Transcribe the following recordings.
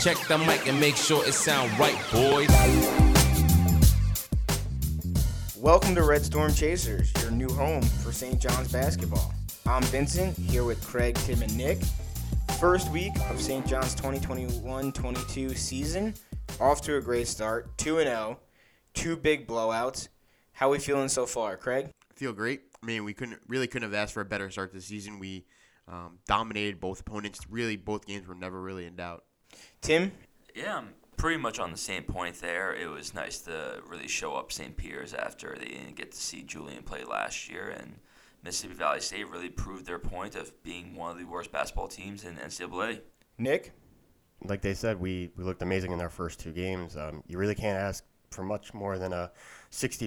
Check the mic and make sure it sound right, boys. Welcome to Red Storm Chasers, your new home for St. John's basketball. I'm Vincent, here with Craig, Tim, and Nick. First week of St. John's 2021-22 season, off to a great start, 2-0, two big blowouts. How are we feeling so far, Craig? I feel great. I mean, we couldn't have asked for a better start this season. We dominated both opponents. Really, both games were never really in doubt. Tim? Yeah, I'm pretty much on the same point there. It was nice to really show up St. Peter's after they didn't get to see Julian play last year, and Mississippi Valley State really proved their point of being one of the worst basketball teams in NCAA. Nick? Like they said, we looked amazing in our first two games. You really can't ask for much more than a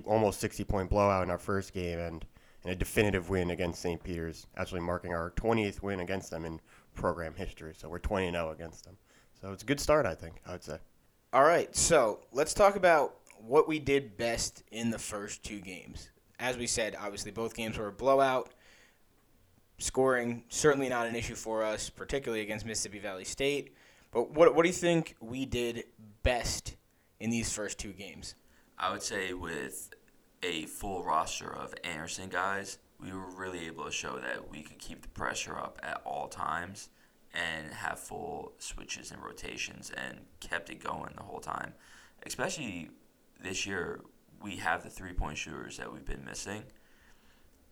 almost 60-point blowout in our first game and a definitive win against St. Peter's, actually marking our 20th win against them in program history. So we're 20-0 against them. So it's a good start, I think, I would say. All right, so let's talk about what we did best in the first two games. As we said, obviously both games were a blowout. Scoring, certainly not an issue for us, particularly against Mississippi Valley State. But what do you think we did best in these first two games? I would say with a full roster of Anderson guys, we were really able to show that we could keep the pressure up at all times and have full switches and rotations and kept it going the whole time. Especially this year, we have the three-point shooters that we've been missing.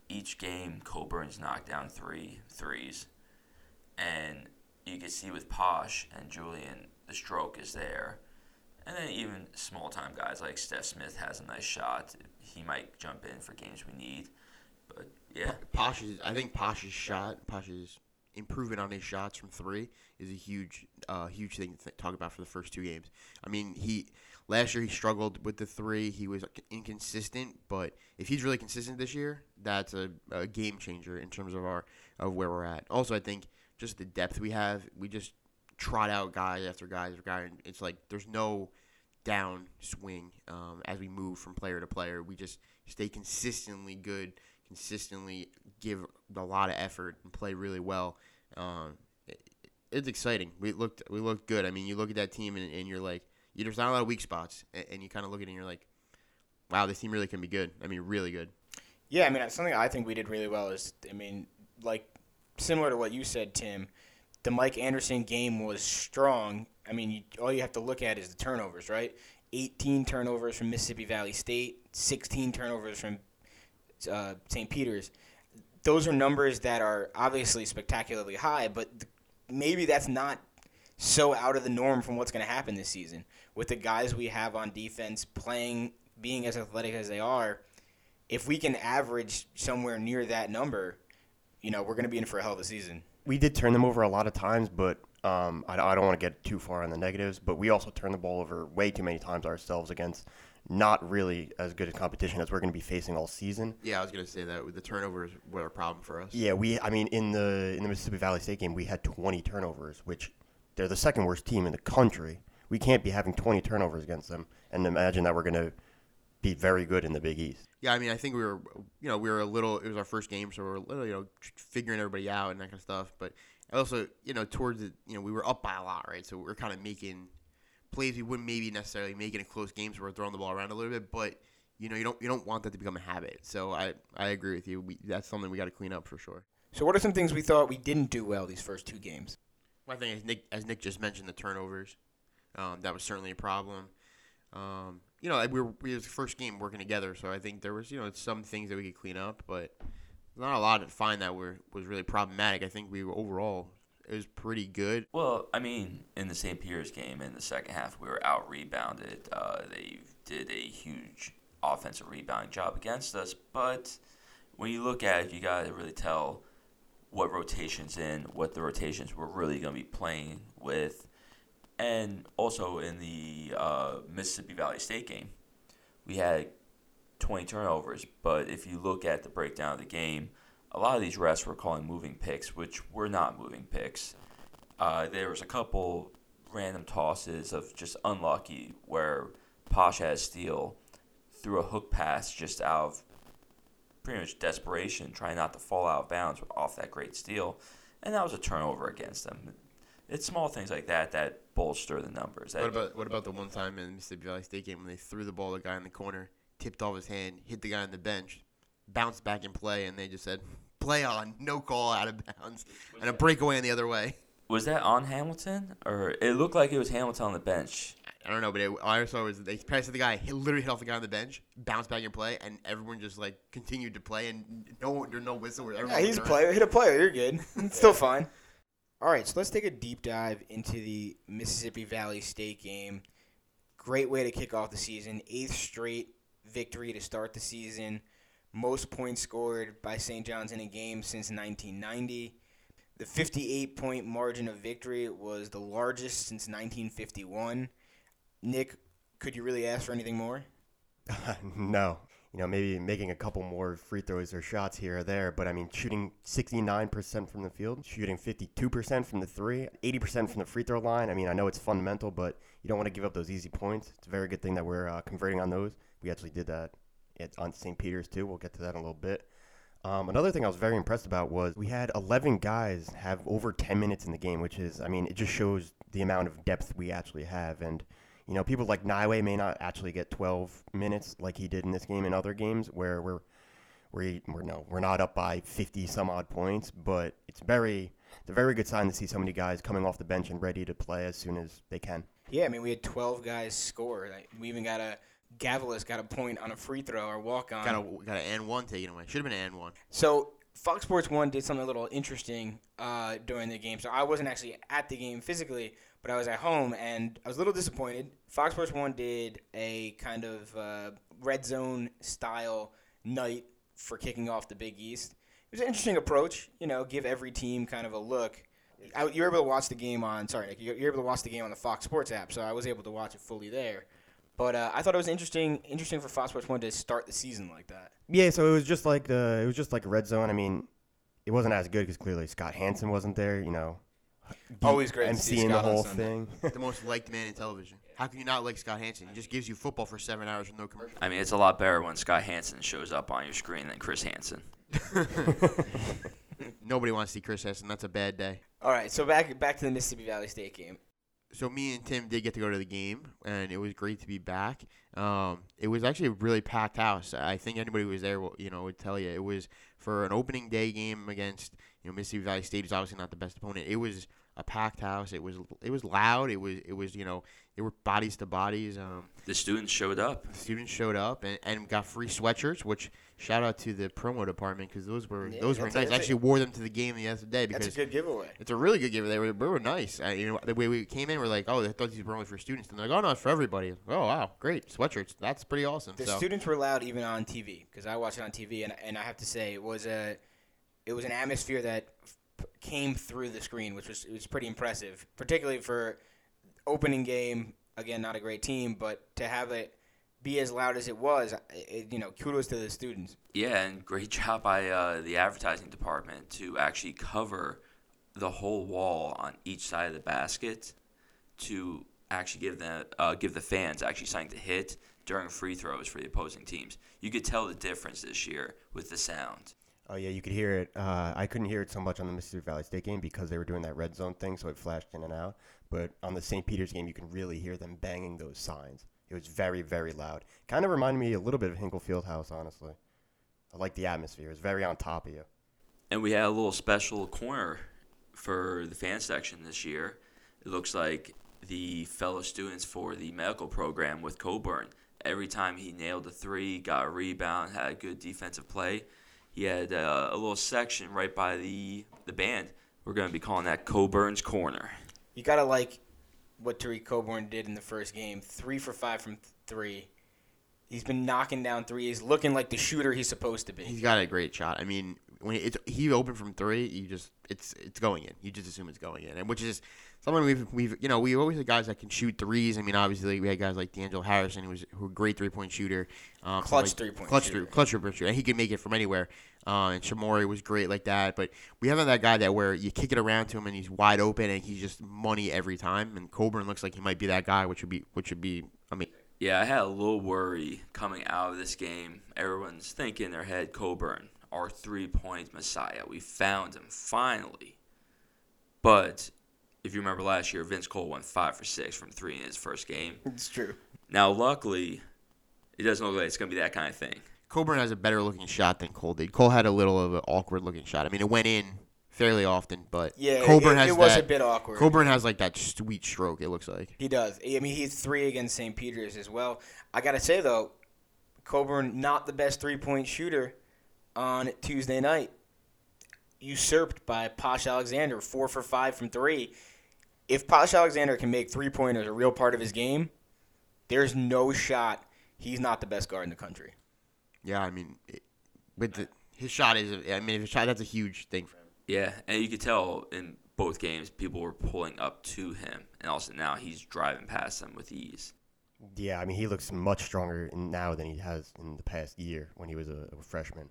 Each game, Coburn's knocked down three threes. And you can see with Posh and Julian, the stroke is there. And then even small-time guys like Stef Smith has a nice shot. He might jump in for games we need. But, yeah. Posh's improvement on his shots from three is a huge thing to talk about for the first two games. I mean, last year he struggled with the three. He was inconsistent. But if he's really consistent this year, that's a game changer in terms of where we're at. Also, I think just the depth we have, we just trot out guy after guy after guy, and it's like there's no down swing as we move from player to player. We just stay consistently good, consistently give a lot of effort and play really well. It's exciting. We looked good. I mean, you look at that team and you're like, there's not a lot of weak spots, and you kind of look at it and you're like, wow, this team really can be good. I mean, really good. Yeah, I mean, something I think we did really well is, I mean, like similar to what you said, Tim. The Mike Anderson game was strong. I mean, all you have to look at is the turnovers, right? 18 turnovers from Mississippi Valley State, 16 turnovers from St. Peter's. Those are numbers that are obviously spectacularly high, but maybe that's not so out of the norm from what's going to happen this season. With the guys we have on defense playing, being as athletic as they are, if we can average somewhere near that number, we're going to be in for a hell of a season. We did turn them over a lot of times, but I don't want to get too far on the negatives, but we also turned the ball over way too many times ourselves against not really as good a competition as we're going to be facing all season. Yeah, I was going to say that the turnovers were a problem for us. Yeah, in the Mississippi Valley State game, we had 20 turnovers, which they're the second worst team in the country. We can't be having 20 turnovers against them and imagine that we're going to be very good in the Big East. Yeah, I mean, I think we were a little. It was our first game, so we were a little, figuring everybody out and that kind of stuff. But also, towards the, we were up by a lot, right? So we were kind of making plays we wouldn't maybe necessarily make in a close game. So we're throwing the ball around a little bit, but you don't want that to become a habit. So I agree with you. That's something we got to clean up for sure. So what are some things we thought we didn't do well these first two games? Well, I think as Nick just mentioned, the turnovers. That was certainly a problem. It was the first game working together, so I think there was, some things that we could clean up, but not a lot to find that was really problematic. I think we were overall, it was pretty good. Well, I mean, in the St. Peter's game in the second half, we were out-rebounded. They did a huge offensive rebounding job against us, but when you look at it, you got to really tell what rotations in, what the rotations were really going to be playing with. And also in the Mississippi Valley State game, we had 20 turnovers. But if you look at the breakdown of the game, a lot of these refs were calling moving picks, which were not moving picks. There was a couple random tosses of just unlucky where Posh had a steal, threw a hook pass just out of pretty much desperation, trying not to fall out of bounds off that great steal. And that was a turnover against them. It's small things like that that bolster the numbers. What about the one time in the Mississippi Valley State game when they threw the ball to the guy in the corner, tipped off his hand, hit the guy on the bench, bounced back in play, and they just said, play on, no call, out of bounds, and a breakaway in the other way. Was that on Hamilton? Or it looked like it was Hamilton on the bench. I don't know, but all I saw was they passed to the guy, literally hit off the guy on the bench, bounced back in play, and everyone just, like, continued to play, and no whistle. Yeah, he's a player. Hit a player. You're good. It's still fine. All right, so let's take a deep dive into the Mississippi Valley State game. Great way to kick off the season. 8th straight victory to start the season. Most points scored by St. John's in a game since 1990. The 58-point margin of victory was the largest since 1951. Nick, could you really ask for anything more? No. You know, maybe making a couple more free throws or shots here or there, but I mean, shooting 69% from the field, shooting 52% from the three, 80% from the free throw line. I mean, I know it's fundamental, but you don't want to give up those easy points. It's a very good thing that we're converting on those. We actually did that on St. Peter's too. We'll get to that in a little bit. Another thing I was very impressed about was we had 11 guys have over 10 minutes in the game, which is, I mean, it just shows the amount of depth we actually have. And you know, people like Nyiwe may not actually get 12 minutes like he did in this game and other games where we're not up by 50 some odd points, but it's a very good sign to see so many guys coming off the bench and ready to play as soon as they can. Yeah, I mean, we had 12 guys score. Like, we even got Gavilis got a point on a free throw or walk on. Got an and one taken away. Should have been an and one. So Fox Sports 1 did something a little interesting during the game. So I wasn't actually at the game physically, but I was at home, and I was a little disappointed. Fox Sports 1 did a kind of Red Zone-style night for kicking off the Big East. It was an interesting approach, you know, give every team kind of a look. You were able to watch the game on – sorry, Nick. You were able to watch the game on the Fox Sports app, so I was able to watch it fully there. But I thought it was interesting for Fox Sports 1 to start the season like that. Yeah, so it was just like Red Zone. I mean, it wasn't as good because clearly Scott Hanson wasn't there, you know. Always great MCing the whole thing. The most liked man in television. How can you not like Scott Hanson? He just gives you football for 7 hours with no commercial. I mean, it's a lot better when Scott Hanson shows up on your screen than Chris Hanson. Nobody wants to see Chris Hanson. That's a bad day. All right, so back to the Mississippi Valley State game. So me and Tim did get to go to the game, and it was great to be back. It was actually a really packed house. I think anybody who was there would tell you. It was for an opening day game against Mississippi Valley State, is obviously not the best opponent. It was a packed house. It was loud. It was they were bodies to bodies. The students showed up. and got free sweatshirts, which shout out to the promo department because those were nice. I actually wore them to the game the other day because that's a good giveaway. It's a really good giveaway. They were nice. The way we came in, we're like, oh, I thought these were only for students, and they're like, oh no, it's for everybody. Oh wow, great sweatshirts. That's pretty awesome. The students were loud even on TV because I watched it on TV, and I have to say it was an atmosphere that came through the screen, which was pretty impressive, particularly for opening game. Again, not a great team, but to have it be as loud as it was, kudos to the students. Yeah, and great job by the advertising department to actually cover the whole wall on each side of the basket to actually give the fans actually something to hit during free throws for the opposing teams. You could tell the difference this year with the sound. Oh, yeah, you could hear it. I couldn't hear it so much on the Mississippi Valley State game because they were doing that Red Zone thing, so it flashed in and out. But on the St. Peter's game, you can really hear them banging those signs. It was very, very loud. Kind of reminded me a little bit of Hinkle Fieldhouse, honestly. I like the atmosphere. It was very on top of you. And we had a little special corner for the fan section this year. It looks like the fellow students for the medical program with Coburn. Every time he nailed a three, got a rebound, had a good defensive play, he had a little section right by the band. We're going to be calling that Coburn's Corner. You got to like what Tariq Coburn did in the first game. 3 for 5 from three. He's been knocking down threes, looking like the shooter he's supposed to be. He's got a great shot. I mean, when he opened from three, you just it's going in. You just assume it's going in, and which is something we always had guys that can shoot threes. I mean, obviously we had guys like D'Angelo Harrison, who was a great 3-point shooter, clutch three-point shooter, and he could make it from anywhere. And Shamori was great like that, but we haven't that guy that where you kick it around to him and he's wide open and he's just money every time. And Coburn looks like he might be that guy, which would be amazing. Yeah, I had a little worry coming out of this game. Everyone's thinking in their head, Coburn, our 3-point messiah. We found him finally. But if you remember last year, Vince Cole went 5 for 6 from 3 in his first game. It's true. Now, luckily, it doesn't look like it's going to be that kind of thing. Coburn has a better-looking shot than Cole did. Cole had a little of an awkward-looking shot. I mean, it went in fairly often, but yeah, Coburn has a bit awkward. Coburn has, like, that sweet stroke, it looks like. He does. I mean, he's 3 against St. Peter's as well. I got to say, though, Coburn, not the best three-point shooter on Tuesday night. Usurped by Posh Alexander, 4 for 5 from 3. If Posh Alexander can make three-pointers a real part of his game, there's no shot he's not the best guard in the country. Yeah, I mean, his shot is. I mean, his shot, that's a huge thing for him. Yeah, and you could tell in both games people were pulling up to him, and also now he's driving past them with ease. Yeah, I mean, he looks much stronger now than he has in the past year when he was a freshman.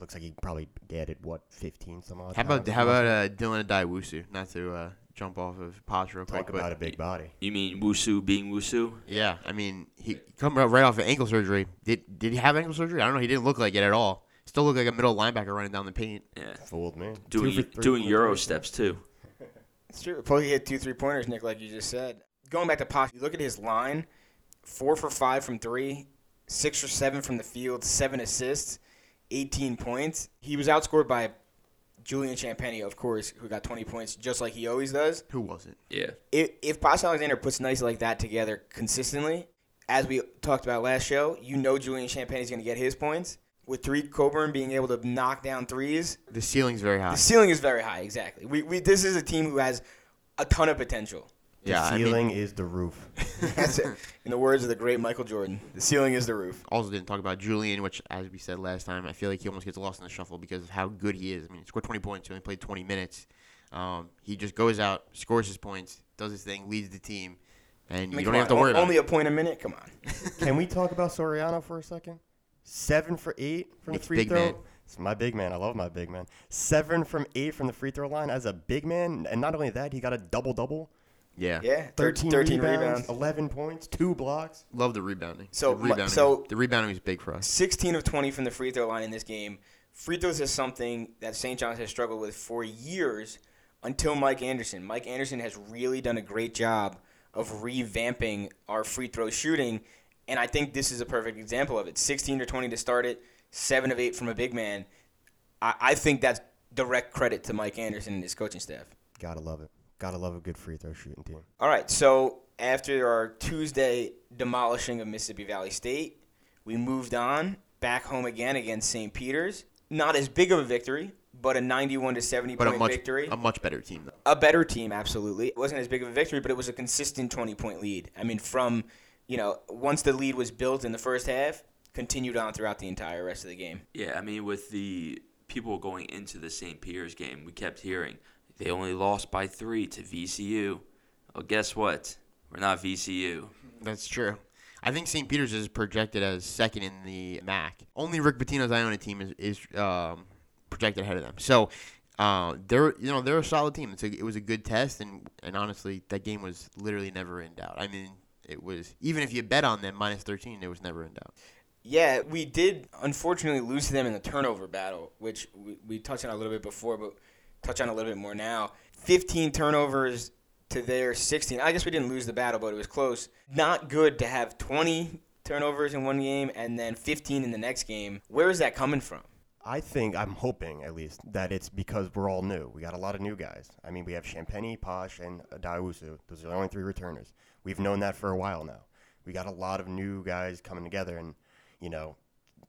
Looks like he probably added, 15 some odd. How about Dylan Addae-Wusu? Not to jump off of Posh real quick. Talk about a big body. You mean Wusu being Wusu? Yeah, I mean, he come right off of ankle surgery. Did he have ankle surgery? I don't know. He didn't look like it at all. Still looked like a middle linebacker running down the paint. Yeah, fooled me. Doing Euro steps too. It's true. Probably hit 2 3-pointers, Nick, like you just said. Going back to Posh, you look at his line: 4 for 5 from 3, 6 for 7 from the field, 7 assists. 18 points. He was outscored by Julian Champagnie, of course, who got 20 points, just like he always does. Who wasn't? Yeah. If Posh Alexander puts nights like that together consistently, as we talked about last show, you know Julian Champagnie is going to get his points. With Tariq Coburn being able to knock down threes, the ceiling's very high. The ceiling is very high, exactly. This is a team who has a ton of potential. The ceiling is the roof. That's it. In the words of the great Michael Jordan, the ceiling is the roof. Also didn't talk about Julian, which, as we said last time, I feel like he almost gets lost in the shuffle because of how good he is. I mean, he scored 20 points, he only played 20 minutes. He just goes out, scores his points, does his thing, leads the team, and you don't have to worry about it. Only a point a minute? Come on. Can we talk about Soriano for a second? 7 for 8 from the free throw. It's my big man. I love my big man. 7 from 8 from the free throw line as a big man. And not only that, he got a double-double. Yeah. 13 rebounds, 11 points, 2 blocks. Love the rebounding. The rebounding is big for us. 16 of 20 from the free throw line in this game. Free throws is something that St. John's has struggled with for years until Mike Anderson. Mike Anderson has really done a great job of revamping our free throw shooting, and I think this is a perfect example of it. 16 or 20 to start it, 7 of 8 from a big man. I think that's direct credit to Mike Anderson and his coaching staff. Gotta love it. Gotta love a good free throw shooting team. All right, so after our Tuesday demolishing of Mississippi Valley State, we moved on back home again against St. Peter's. Not as big of a victory, but a 91-70 victory. A much better team, though. A better team, absolutely. It wasn't as big of a victory, but it was a consistent 20-point lead. I mean, from, once the lead was built in the first half, continued on throughout the entire rest of the game. Yeah, I mean, with the people going into the St. Peter's game, we kept hearing, they only lost by 3 to VCU. Well, guess what? We're not VCU. That's true. I think St. Peter's is projected as second in the MAC. Only Rick Pitino's Iona team is projected ahead of them. So they're a solid team. It was a good test, and honestly, that game was literally never in doubt. I mean, it was, even if you bet on them minus 13, it was never in doubt. Yeah, we did unfortunately lose to them in the turnover battle, which we touched on a little bit before, but touch on a little bit more now. 15 turnovers to their 16. I guess we didn't lose the battle, but it was close. Not good to have 20 turnovers in one game and then 15 in the next game. Where is that coming from? I think, I'm hoping at least, that it's because we're all new. We got a lot of new guys. I mean, we have Champagnie, Posh, and Addae-Wusu. Those are the only 3 returners. We've known that for a while now. We got a lot of new guys coming together, and,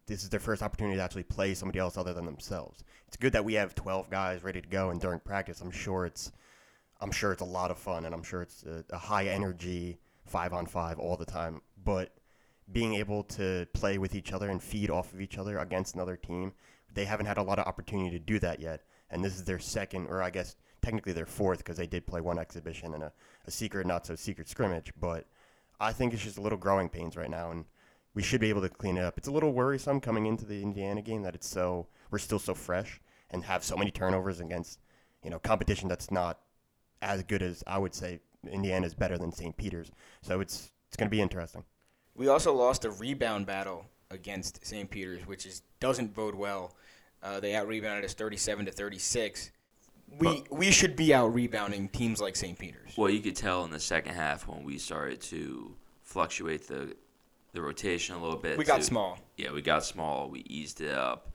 this is their first opportunity to actually play somebody else other than themselves. It's good that we have 12 guys ready to go, and during practice, I'm sure it's a lot of fun, and I'm sure it's a high energy 5-on-5 all the time. But being able to play with each other and feed off of each other against another team, they haven't had a lot of opportunity to do that yet. And this is their second, or I guess technically their fourth, because they did play one exhibition and a secret, not so secret scrimmage. But I think it's just a little growing pains right now, and we should be able to clean it up. It's a little worrisome coming into the Indiana game that we're still so fresh and have so many turnovers against, competition that's not as good as, I would say, Indiana's better than St. Peter's. So it's going to be interesting. We also lost a rebound battle against St. Peter's, which doesn't bode well. They out-rebounded us 37-36. We should be out rebounding teams like St. Peter's. Well, you could tell in the second half when we started to fluctuate the rotation a little bit. We got small. Yeah, we got small. We eased it up.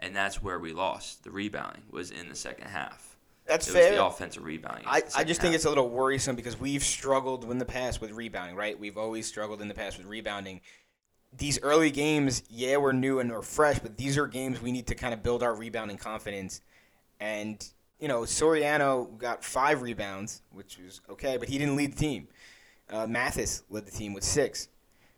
And that's where we lost. The rebounding was in the second half. That's fair. It was the offensive rebounding. I just think it's a little worrisome because we've struggled in the past with rebounding, right? We've always struggled in the past with rebounding. These early games, yeah, we're new and we're fresh, but these are games we need to kind of build our rebounding confidence. And, you know, Soriano got 5 rebounds, which was okay, but he didn't lead the team. Mathis led the team with 6.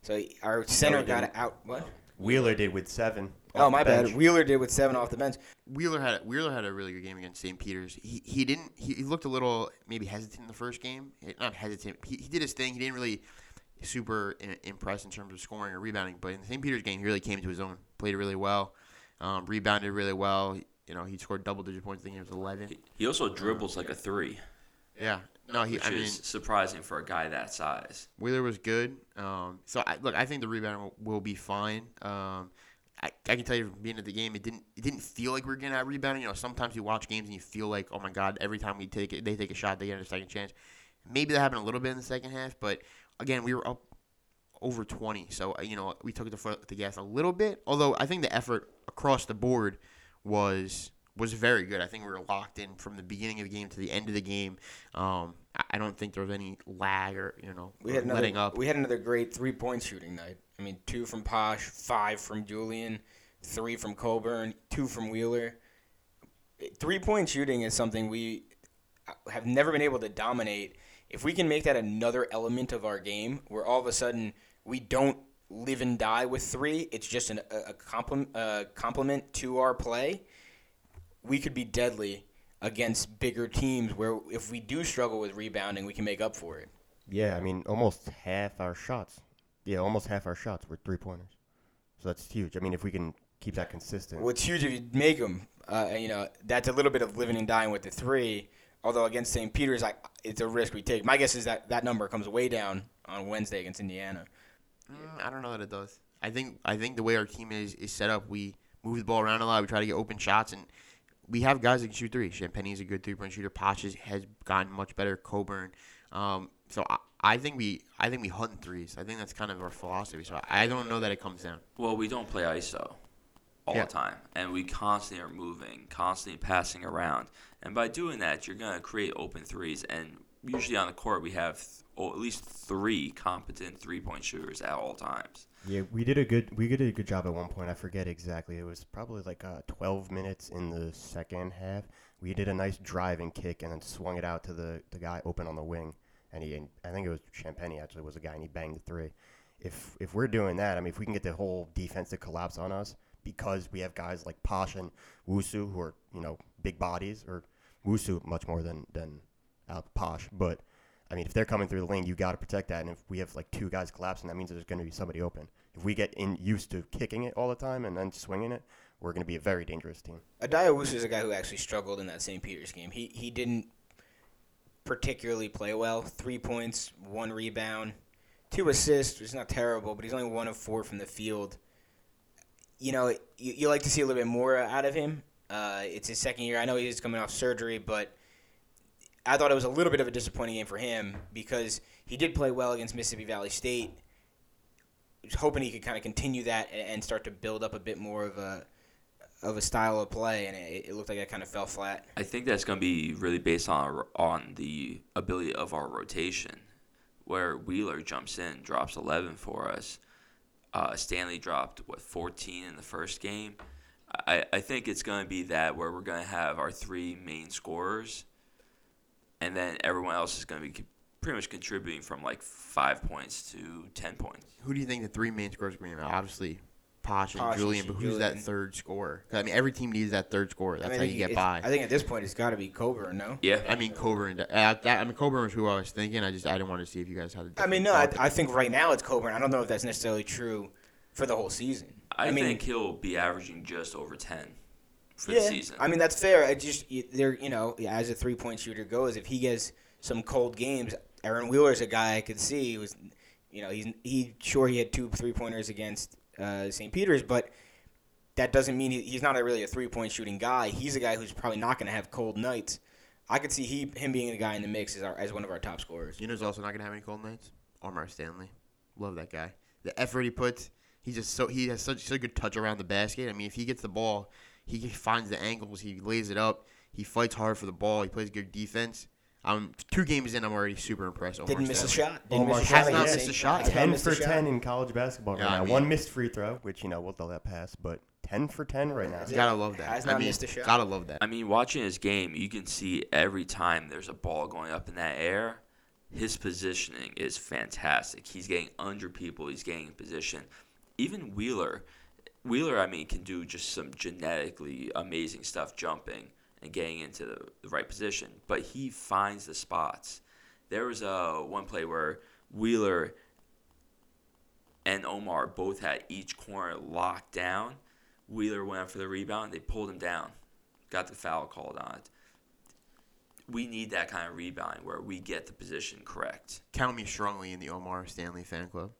So our center got out. What? Wheeler did with 7. Oh, my bad. Wheeler did with 7 off the bench. Wheeler had a really good game against St. Peter's. He looked a little maybe hesitant in the first game. Not hesitant. He did his thing. He didn't really super impressed in terms of scoring or rebounding. But in the St. Peter's game, he really came to his own. Played really well. Rebounded really well. You know, he scored double-digit points. I think it was 11. He also dribbles like a 3. Yeah. No, which is surprising for a guy that size. Wheeler was good. I think the rebound will be fine. I can tell you from being at the game, it didn't feel like we were getting out rebounding. You know, sometimes you watch games and you feel like, oh my God, every time we take it, they take a shot, they get a second chance. Maybe that happened a little bit in the second half, but again, we were up over 20, so you know we took the foot off the gas a little bit. Although I think the effort across the board was very good. I think we were locked in from the beginning of the game to the end of the game. I don't think there was any lag or letting up. We had another great 3-point shooting night. I mean, 2 from Posh, 5 from Julian, 3 from Coburn, 2 from Wheeler. 3-point shooting is something we have never been able to dominate. If we can make that another element of our game, where all of a sudden we don't live and die with 3, it's just a complement to our play. We could be deadly against bigger teams where if we do struggle with rebounding, we can make up for it. Yeah, I mean, almost half our shots were 3-pointers. So that's huge. I mean, if we can keep that consistent. Well, it's huge if you make them. That's a little bit of living and dying with the 3, although against St. Peter's, it's a risk we take. My guess is that number comes way down on Wednesday against Indiana. I don't know that it does. I think the way our team is set up, we move the ball around a lot. We try to get open shots, and we have guys that can shoot 3. Champagnie's a good 3-point shooter. Posh has gotten much better. Coburn. I think we hunt in 3s. I think that's kind of our philosophy. So I don't know that it comes down. Well, we don't play ISO all the time, and we constantly are moving, constantly passing around. And by doing that, you're going to create open 3s. And usually on the court, we have at least 3 competent 3-point shooters at all times. Yeah, we did a good job at one point. I forget exactly. It was probably like 12 minutes in the second half. We did a nice driving kick and then swung it out to the guy open on the wing. And I think it was Champagnie actually was the guy, and he banged the 3. If we're doing that, I mean, if we can get the whole defense to collapse on us because we have guys like Posh and Wusu who are, big bodies, or Wusu much more than Posh. But, I mean, if they're coming through the lane, you got to protect that. And if we have, 2 guys collapsing, that means there's going to be somebody open. If we get used to kicking it all the time and then swinging it, we're going to be a very dangerous team. Addae-Wusu is a guy who actually struggled in that St. Peter's game. He didn't particularly play well. 3 points, 1 rebound, 2 assists, which is not terrible, but he's only 1 of 4 from the field. You like to see a little bit more out of him. It's his second year. I know he's coming off surgery, but I thought it was a little bit of a disappointing game for him because he did play well against Mississippi Valley State. I was hoping he could kind of continue that and start to build up a bit more of a style of play, and it looked like it kind of fell flat. I think that's going to be really based on the ability of our rotation, where Wheeler jumps in, drops 11 for us. Stanley dropped, 14 in the first game. I think it's going to be that where we're going to have our 3 main scorers, and then everyone else is going to be pretty much contributing from 5 points to 10 points. Who do you think the 3 main scorers are going to be? Obviously, Posh and Julian, but who's that third scorer? I mean, every team needs that third scorer. That's how you get by. I think at this point it's got to be Coburn, no? Yeah, I mean Coburn. Coburn was who I was thinking. I didn't want to see if you guys had. I think right now it's Coburn. I don't know if that's necessarily true for the whole season. I think he'll be averaging just over 10 for the season. I mean that's fair. I just as a 3-point shooter goes, if he gets some cold games, Aaron Wheeler's a guy I could see. He was, he had 2 3-pointers against St. Peter's, but that doesn't mean he's not really a 3-point shooting guy. He's a guy who's probably not going to have cold nights. I could see him being a guy in the mix as one of our top scorers. You know who's also not going to have any cold nights? O'Mar Stanley. Love that guy. The effort he puts, he has such a good touch around the basket. I mean, if he gets the ball, he finds the angles, he lays it up, he fights hard for the ball, he plays good defense. 2 games in, I'm already super impressed. Didn't miss a shot. 10 for 10 in college basketball right now. I mean, 1 missed free throw, which, you know, we'll throw that pass, but 10 for 10 right now. Yeah. Gotta love that. Has not missed a shot. Gotta love that. I mean, watching his game, you can see every time there's a ball going up in that air, his positioning is fantastic. He's getting under people. He's getting in position. Even Wheeler, I mean, can do just some genetically amazing stuff jumping and getting into the right position, but he finds the spots. There was one play where Wheeler and O'Mar both had each corner locked down. Wheeler went up for the rebound. They pulled him down, got the foul called on it. We need that kind of rebound where we get the position correct. Count me strongly in the O'Mar Stanley fan club.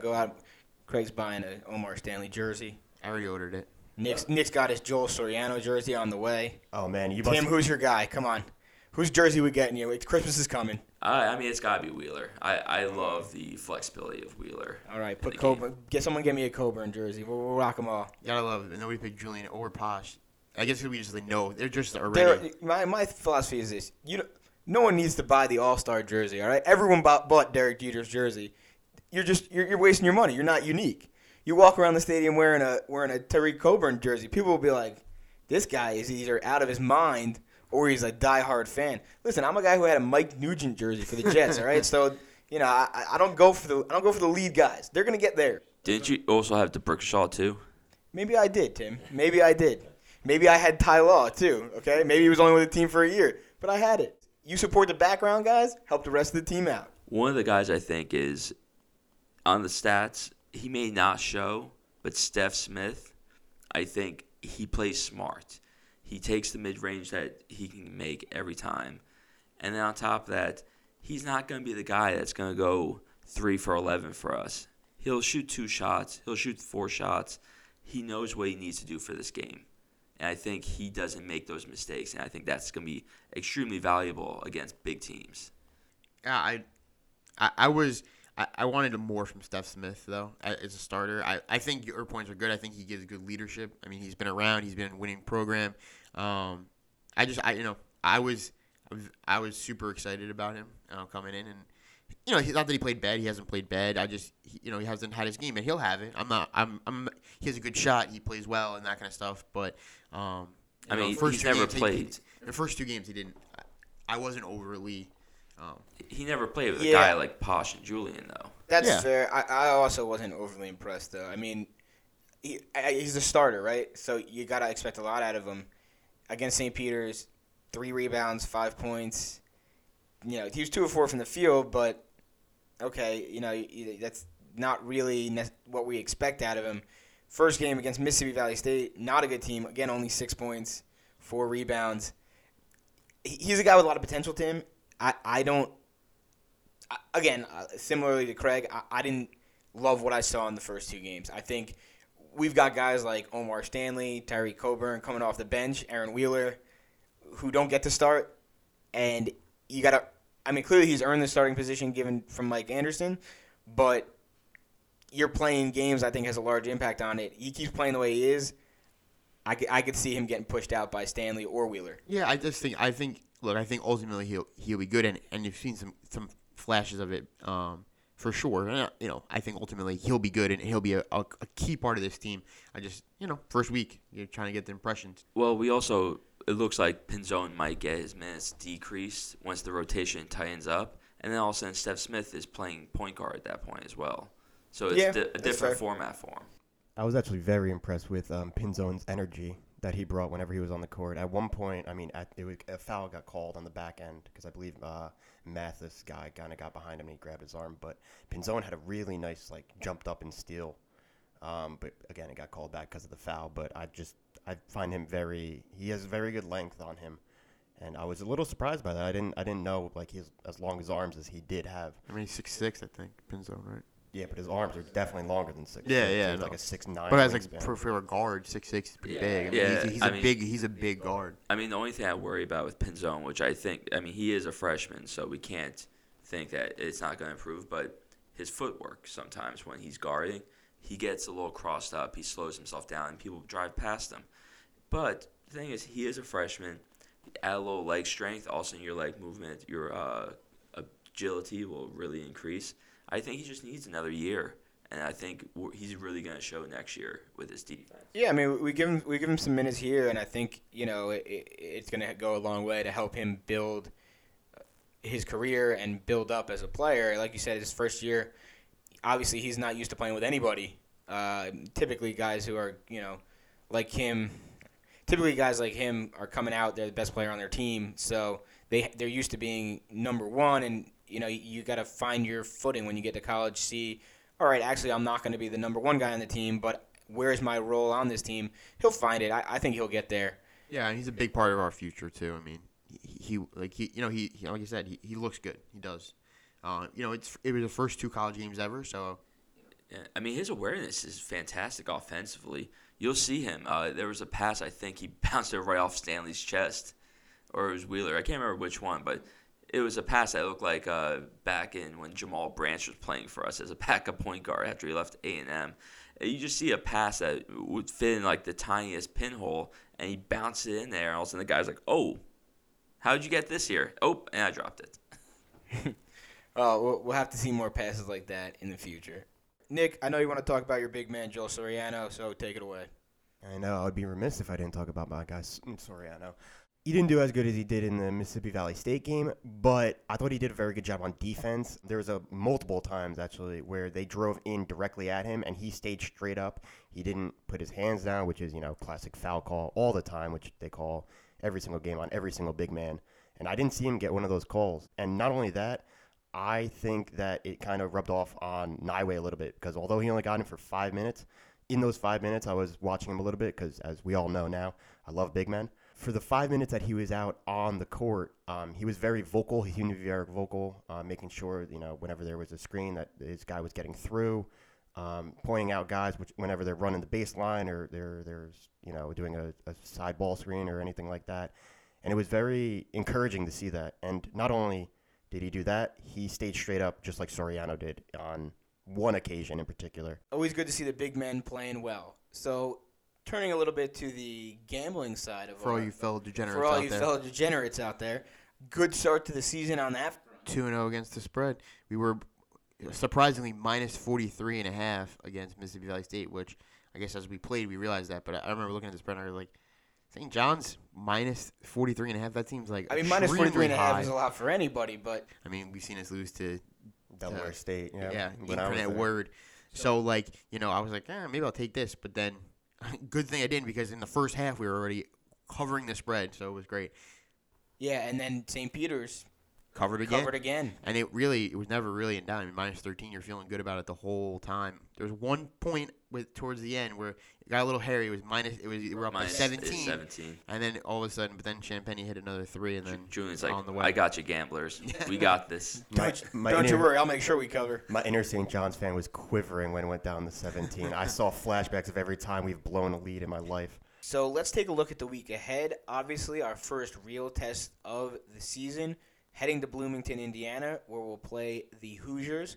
Go out. Craig's buying an O'Mar Stanley jersey. I already ordered it. Nick's got his Joel Soriano jersey on the way. Oh, man. Tim, who's your guy? Come on. Whose jersey we getting here? Christmas is coming. I mean, it's got to be Wheeler. I love the flexibility of Wheeler. All right. Put Coburn. Someone get me a Coburn jersey. We'll rock them all. Yeah, I love it. And then we pick Julian or Posh. I guess we just know. They're just already. My philosophy is this. No one needs to buy the All-Star jersey, all right? Everyone bought Derek Jeter's jersey. You're wasting your money. You're not unique. You walk around the stadium wearing a Tariq Coburn jersey, people will be like, this guy is either out of his mind or he's a diehard fan. Listen, I'm a guy who had a Mike Nugent jersey for the Jets, all right? So, you know, I don't go for the lead guys. They're gonna get there. Didn't you also have the Brickshaw too? Maybe I did, Tim. Maybe I did. Maybe I had Ty Law too, okay? Maybe he was only with the team for a year. But I had it. You support the background guys, help the rest of the team out. One of the guys I think is on the stats. He may not show, but Stef Smith, I think he plays smart. He takes the mid-range that he can make every time. And then on top of that, he's not going to be the guy that's going to go 3 for 11 for us. He'll shoot 2 shots. He'll shoot 4 shots. He knows what he needs to do for this game. And I think he doesn't make those mistakes. And I think that's going to be extremely valuable against big teams. Yeah, I wanted more from Stef Smith, though, as a starter. I think your points are good. I think he gives good leadership. I mean, he's been around. He's been in a winning program. I was super excited about him coming in. And, you know, not that he played bad. He hasn't played bad. He hasn't had his game, and he'll have it. He has a good shot. He plays well and that kind of stuff. But, he's never played. The first 2 games he didn't. I wasn't overly. He never played with a guy like Posh and Julian, though. That's fair. I also wasn't overly impressed, though. I mean, he's a starter, right? So you got to expect a lot out of him. Against St. Peter's, 3 rebounds, 5 points. You know, he was 2 of 4 from the field, but, okay, you know, that's not really what we expect out of him. First game against Mississippi Valley State, not a good team. Again, only 6 points, 4 rebounds. He's a guy with a lot of potential to him. Similarly to Craig, I didn't love what I saw in the first 2 games. I think we've got guys like O'Mar Stanley, Tariq Coburn coming off the bench, Aaron Wheeler, who don't get to start. And you got to – I mean, clearly he's earned the starting position given from Mike Anderson, but you're playing games I think has a large impact on it. He keeps playing the way he is. I could see him getting pushed out by Stanley or Wheeler. Yeah, I think ultimately he'll be good, and you've seen some flashes of it for sure. And, you know, I think ultimately he'll be good, and he'll be a key part of this team. I just, you know, first week, you're trying to get the impressions. Well, it looks like Pinzone might get his minutes decreased once the rotation tightens up, and then all of a sudden Stef Smith is playing point guard at that point as well. So it's a different format for him. I was actually very impressed with Pinzone's energy that he brought whenever he was on the court. At one point, I mean, a foul got called on the back end because I believe Mathis guy kind of got behind him and he grabbed his arm. But Pinzone had a really nice, like, jumped up and steal. But, again, it got called back because of the foul. But I find him he has very good length on him. And I was a little surprised by that. I didn't know, like, he has as long as arms as he did have. I mean, he's 6'6", I think, Pinzone, right? Yeah, but his arms are definitely longer than 6'6". Yeah, yeah. He's like a 6'9". But as like for a guard, 6'6" is pretty big. I mean, yeah, he's a big guard. I mean, the only thing I worry about with Pinzone, which I think, I mean, he is a freshman, so we can't think that it's not going to improve. But his footwork sometimes when he's guarding, he gets a little crossed up. He slows himself down, and people drive past him. But the thing is, he is a freshman. Add a little leg strength, also your leg movement, your agility will really increase. I think he just needs another year, and I think he's really going to show next year with his defense. Yeah, I mean, we give him some minutes here, and I think, you know, it's going to go a long way to help him build his career and build up as a player. Like you said, his first year, obviously he's not used to playing with anybody. Typically guys who are, you know, like him, are coming out, they're the best player on their team, so they're used to being number one, and you know, you got to find your footing when you get to college, see, all right, actually, I'm not going to be the number one guy on the team, but where's my role on this team? He'll find it. I think he'll get there. Yeah, and he's a big part of our future, too. I mean, he looks good. He does. You know, it was the first two college games ever, so. Yeah, I mean, his awareness is fantastic offensively. You'll see him. There was a pass, I think he bounced it right off Stanley's chest, or it was Wheeler. I can't remember which one, but it was a pass that looked like back in when Jamal Branch was playing for us as a backup point guard after he left A&M. You just see a pass that would fit in like the tiniest pinhole, and he bounced it in there, and all of a sudden the guy's like, oh, how'd you get this here? Oh, and I dropped it. We'll have to see more passes like that in the future. Nick, I know you want to talk about your big man, Joel Soriano, so take it away. I know. I would be remiss if I didn't talk about my guy, Soriano. He didn't do as good as he did in the Mississippi Valley State game, but I thought he did a very good job on defense. There was multiple times, actually, where they drove in directly at him, and he stayed straight up. He didn't put his hands down, which is, you know, classic foul call all the time, which they call every single game on every single big man. And I didn't see him get one of those calls. And not only that, I think that it kind of rubbed off on Nyiwe a little bit, because although he only got him for 5 minutes, in those 5 minutes I was watching him a little bit because, as we all know now, I love big men. For the 5 minutes that he was out on the court, he was very vocal. He seemed to be very vocal, making sure, you know, whenever there was a screen that his guy was getting through, pointing out guys whenever they're running the baseline or they're you know, doing a side ball screen or anything like that. And it was very encouraging to see that. And not only did he do that, he stayed straight up just like Soriano did on one occasion in particular. Always good to see the big men playing well. So, turning a little bit to the gambling side of it. For all you fellow degenerates out there, good start to the season on that. 2-0 against the spread. We were surprisingly minus 43.5 against Mississippi Valley State, which I guess as we played, we realized that. But I remember looking at the spread and I was like, St. John's minus 43.5, that seems like minus 43.5 is a lot for anybody. But I mean, we've seen us lose to Delaware State. Yeah, internet word. So, like, you know, I was like, maybe I'll take this. But then, good thing I didn't, because in the first half we were already covering the spread, so it was great. Yeah, and then St. Peter's covered again. And it was never really in doubt. I mean, minus 13, you're feeling good about it the whole time. There was one point towards the end where it got a little hairy. We're up to 17. And then all of a sudden, but then Champagnie hit another three, and then Julian's like, the way. I got you, gamblers. We got this. Don't you worry. I'll make sure we cover. My inner St. John's fan was quivering when it went down to 17. I saw flashbacks of every time we've blown a lead in my life. So let's take a look at the week ahead. Obviously, our first real test of the season. Heading to Bloomington, Indiana, where we'll play the Hoosiers,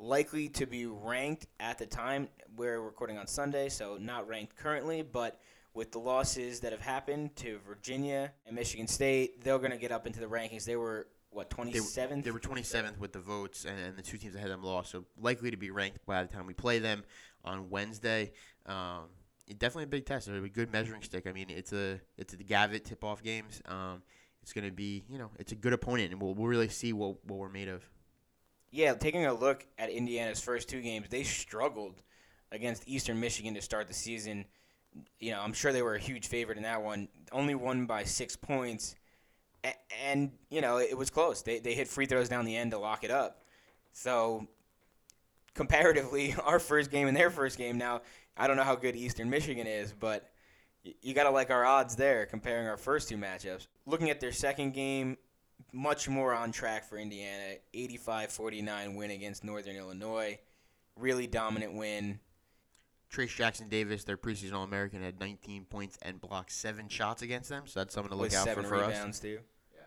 likely to be ranked at the time. We're recording on Sunday, so not ranked currently, but with the losses that have happened to Virginia and Michigan State, they're going to get up into the rankings. They were, 27th? They were 27th with the votes, and the two teams that had them lost, so likely to be ranked by the time we play them on Wednesday. Definitely a big test. It'll be a good measuring stick. I mean, it's a Gavitt tip-off games. It's going to be, you know, it's a good opponent, and we'll really see what we're made of. Yeah, taking a look at Indiana's first two games, they struggled against Eastern Michigan to start the season. You know, I'm sure they were a huge favorite in that one. Only won by 6 points, and, you know, it was close. They hit free throws down the end to lock it up. So, comparatively, our first game and their first game now, I don't know how good Eastern Michigan is, but you got to like our odds there comparing our first two matchups. Looking at their second game, much more on track for Indiana. 85-49 win against Northern Illinois. really dominant win. Trace Jackson Davis, their preseason All-American, had 19 points and blocked 7 shots against them, so that's something to look out for us. With 7 rebounds, too. Yeah.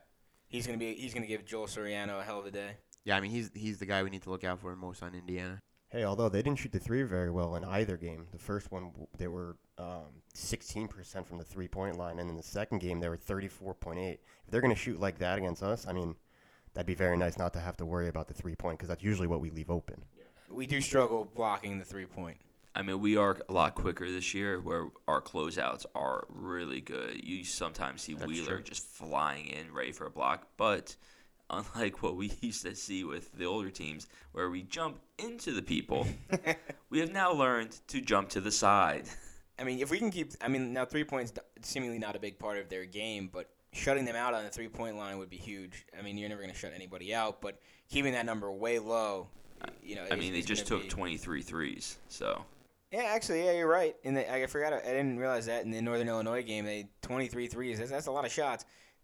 He's gonna give Joel Soriano a hell of a day. Yeah, I mean, he's the guy we need to look out for most on Indiana. Hey, although they didn't shoot the three very well in either game. The first one, they were 16% from the three-point line, and in the second game, they were 34.8. If they're going to shoot like that against us, I mean, that'd be very nice not to have to worry about the three-point because that's usually what we leave open. We do struggle blocking the three-point. I mean, we are a lot quicker this year where our closeouts are really good. You sometimes see Wheeler just flying in ready for a block, but – unlike what we used to see with the older teams where we jump into the people, we have now learned to jump to the side. I mean, if we can keep – I mean, now 3 points seemingly not a big part of their game, but shutting them out on the three-point line would be huge. I mean, you're never going to shut anybody out, but keeping that number way low, you know. I mean, they just took 23 threes, so. Yeah, actually, yeah, you're right. I forgot – I didn't realize that in the Northern Illinois game, they 23 threes. That's a lot of shots.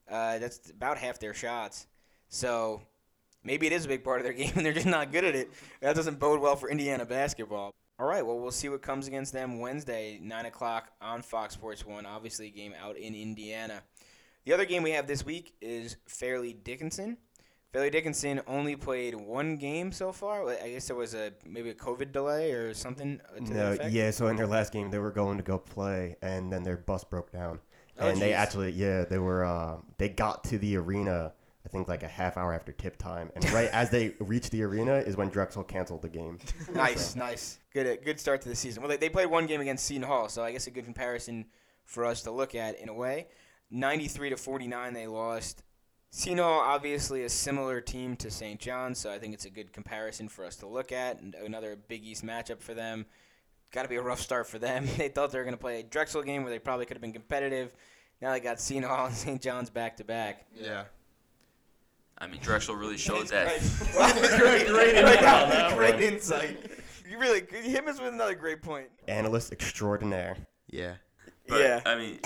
That's about half their shots. So maybe it is a big part of their game, and they're just not good at it. That doesn't bode well for Indiana basketball. All right, well, we'll see what comes against them Wednesday, 9 o'clock on Fox Sports 1, obviously a game out in Indiana. The other game we have this week is Fairleigh Dickinson. Fairleigh Dickinson only played one game so far. I guess there was maybe a COVID delay or something to that effect. Yeah, so in their last game, they were going to go play, and then their bus broke down. Oh, and geez. They actually, yeah, they were they got to the arena I think like a half hour after tip time, and right as they reached the arena is when Drexel canceled the game. Nice. Good start to the season. Well, they played one game against Seton Hall, so I guess a good comparison for us to look at in a way. 93-49 they lost. Seton Hall, obviously a similar team to St. John's, so I think it's a good comparison for us to look at, and another Big East matchup for them. Got to be a rough start for them. They thought they were going to play a Drexel game where they probably could have been competitive. Now they got Seton Hall and St. John's back-to-back. Yeah. I mean, Drexel really showed that. Great insight. You really him is with another great point. Analyst extraordinaire. Yeah. But, yeah. I mean,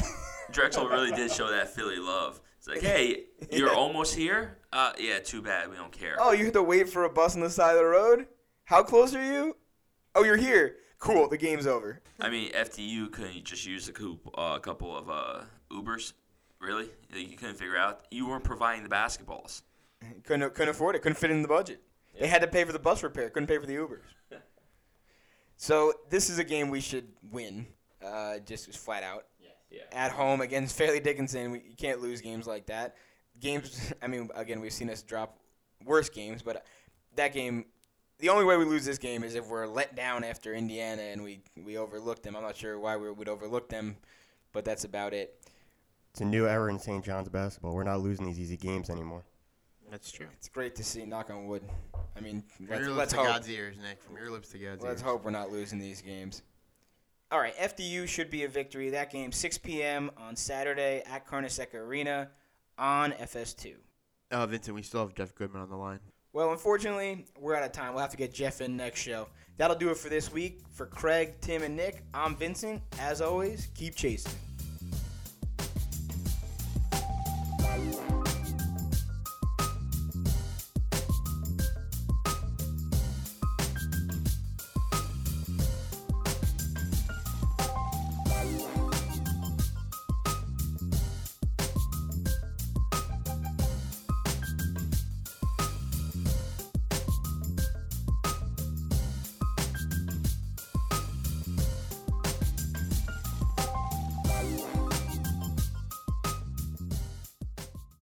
Drexel really did show that Philly love. It's like, hey, you're almost here? Yeah, too bad. We don't care. Oh, you had to wait for a bus on the side of the road? How close are you? Oh, you're here. Cool. The game's over. I mean, FDU couldn't just use a couple of Ubers. Really? You couldn't figure out? You weren't providing the basketballs. Couldn't afford it. Couldn't fit in the budget. Yeah. They had to pay for the bus repair. Couldn't pay for the Ubers. So this is a game we should win, just flat out. Yeah. At home against Fairleigh Dickinson, you can't lose games like that. Games, I mean, again, we've seen us drop worse games, but that game, the only way we lose this game is if we're let down after Indiana and we overlooked them. I'm not sure why we would overlook them, but that's about it. It's a new era in St. John's basketball. We're not losing these easy games anymore. That's true. It's great to see, knock on wood. I mean, let's hope. From your lips to God's ears, Nick. From your lips to God's ears. Let's hope we're not losing these games. All right, FDU should be a victory. That game, 6 p.m. on Saturday at Carnesecca Arena on FS2. Vincent, we still have Jeff Goodman on the line. Well, unfortunately, we're out of time. We'll have to get Jeff in next show. That'll do it for this week. For Craig, Tim, and Nick, I'm Vincent. As always, keep chasing.